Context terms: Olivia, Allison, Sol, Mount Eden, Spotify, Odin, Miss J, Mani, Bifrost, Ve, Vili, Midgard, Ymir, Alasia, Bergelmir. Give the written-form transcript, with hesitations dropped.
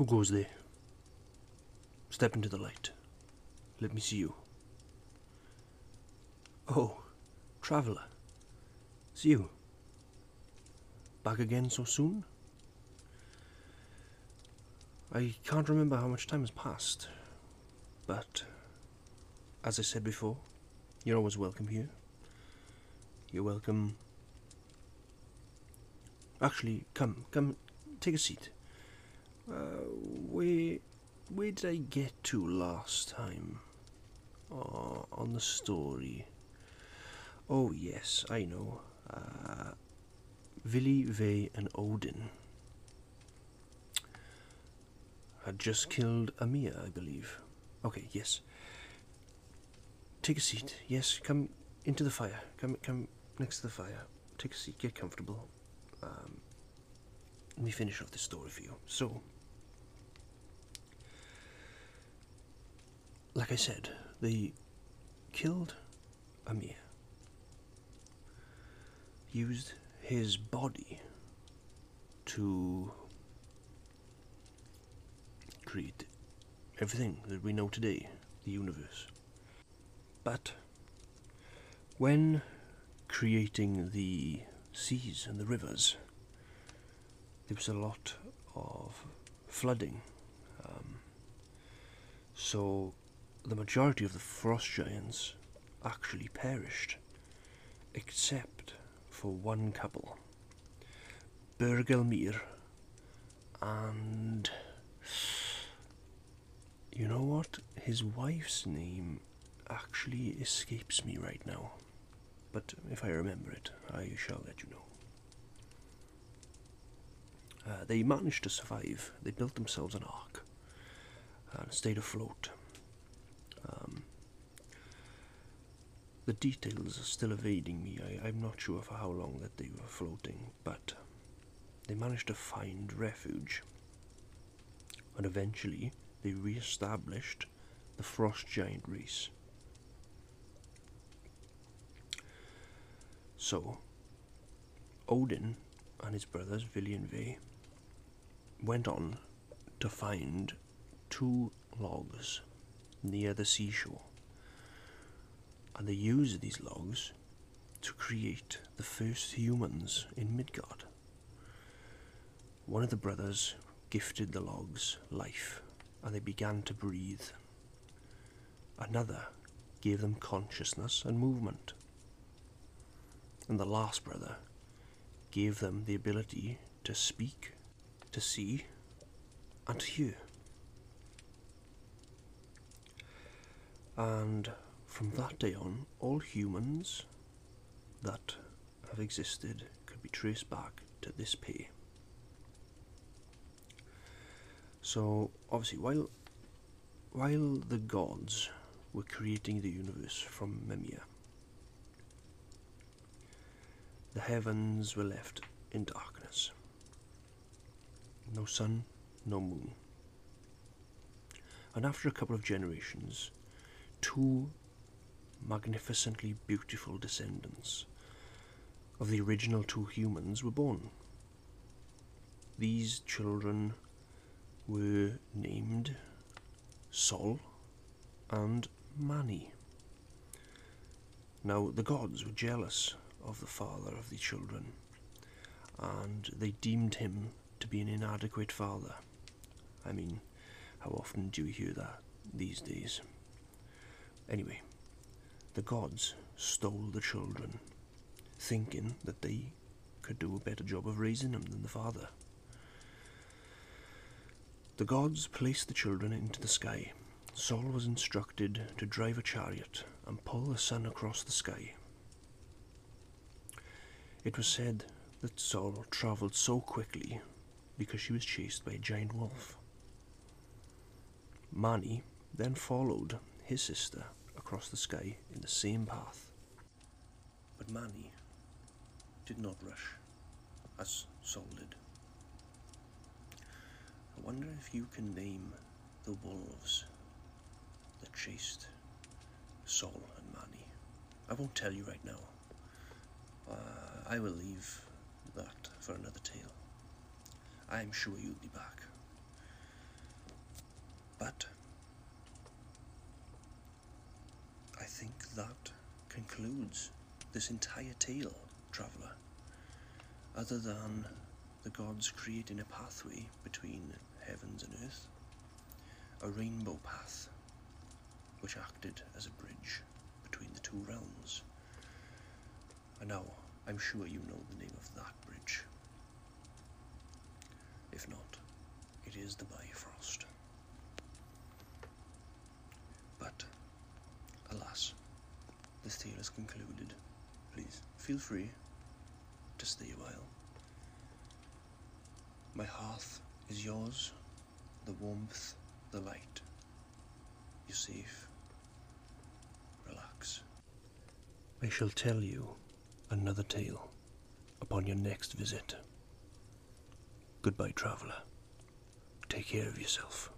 Who goes there? Step into the light. Let me see you. Oh, traveler. It's you. Back again so soon? I can't remember how much time has passed, but as I said before, you're always welcome here. You're welcome. Actually, come, take a seat. Where did I get to last time? Oh, on the story. Oh yes, I know. Vili, Ve, and Odin had just killed Ymir, I believe. Okay, yes. Take a seat. Yes, come into the fire. Come next to the fire. Take a seat. Get comfortable. Let me finish off this story for you. So, like I said, they killed Ymir. Used his body to create everything that we know today, the universe. But when creating the seas and the rivers, there was a lot of flooding. So the majority of the frost giants actually perished, except for one couple, Bergelmir, and you know what? His wife's name actually escapes me right now, but if I remember it, I shall let you know. They managed to survive. They built themselves an ark and stayed afloat. The details are still evading me. I'm not sure for how long that they were floating, but they managed to find refuge, and eventually they re-established the frost giant race. So Odin and his brothers Vili and Ve went on to find two logs near the seashore, and they used these logs to create the first humans in Midgard. One of the brothers gifted the logs life, and they began to breathe. Another gave them consciousness and movement. And the last brother gave them the ability to speak, to see, and to hear. And from that day on, all humans that have existed could be traced back to this pair. So, obviously, while the gods were creating the universe from Ymir, the heavens were left in darkness. No sun, no moon. And after a couple of generations, two magnificently beautiful descendants of the original two humans were born. These children were named Sol and Mani. Now, the gods were jealous of the father of the children, and they deemed him to be an inadequate father. I mean, how often do we hear that these days? Anyway, the gods stole the children, thinking that they could do a better job of raising them than the father. The gods placed the children into the sky. Sol was instructed to drive a chariot and pull the sun across the sky. It was said that Sol travelled so quickly because she was chased by a giant wolf. Mani then followed his sister across the sky in the same path. But Mani did not rush, as Sol did. I wonder if you can name the wolves that chased Sol and Mani. I won't tell you right now. I will leave that for another tale. I am sure you'll be back. But I think that concludes this entire tale, traveler. Other than the gods creating a pathway between heavens and earth, a rainbow path which acted as a bridge between the two realms. And now, I'm sure you know the name of that bridge. If not, it is the Bifrost. But, alas, this tale is concluded. Please, feel free to stay a while. My hearth is yours, the warmth, the light. You're safe. Relax. I shall tell you another tale upon your next visit. Goodbye, traveler. Take care of yourself.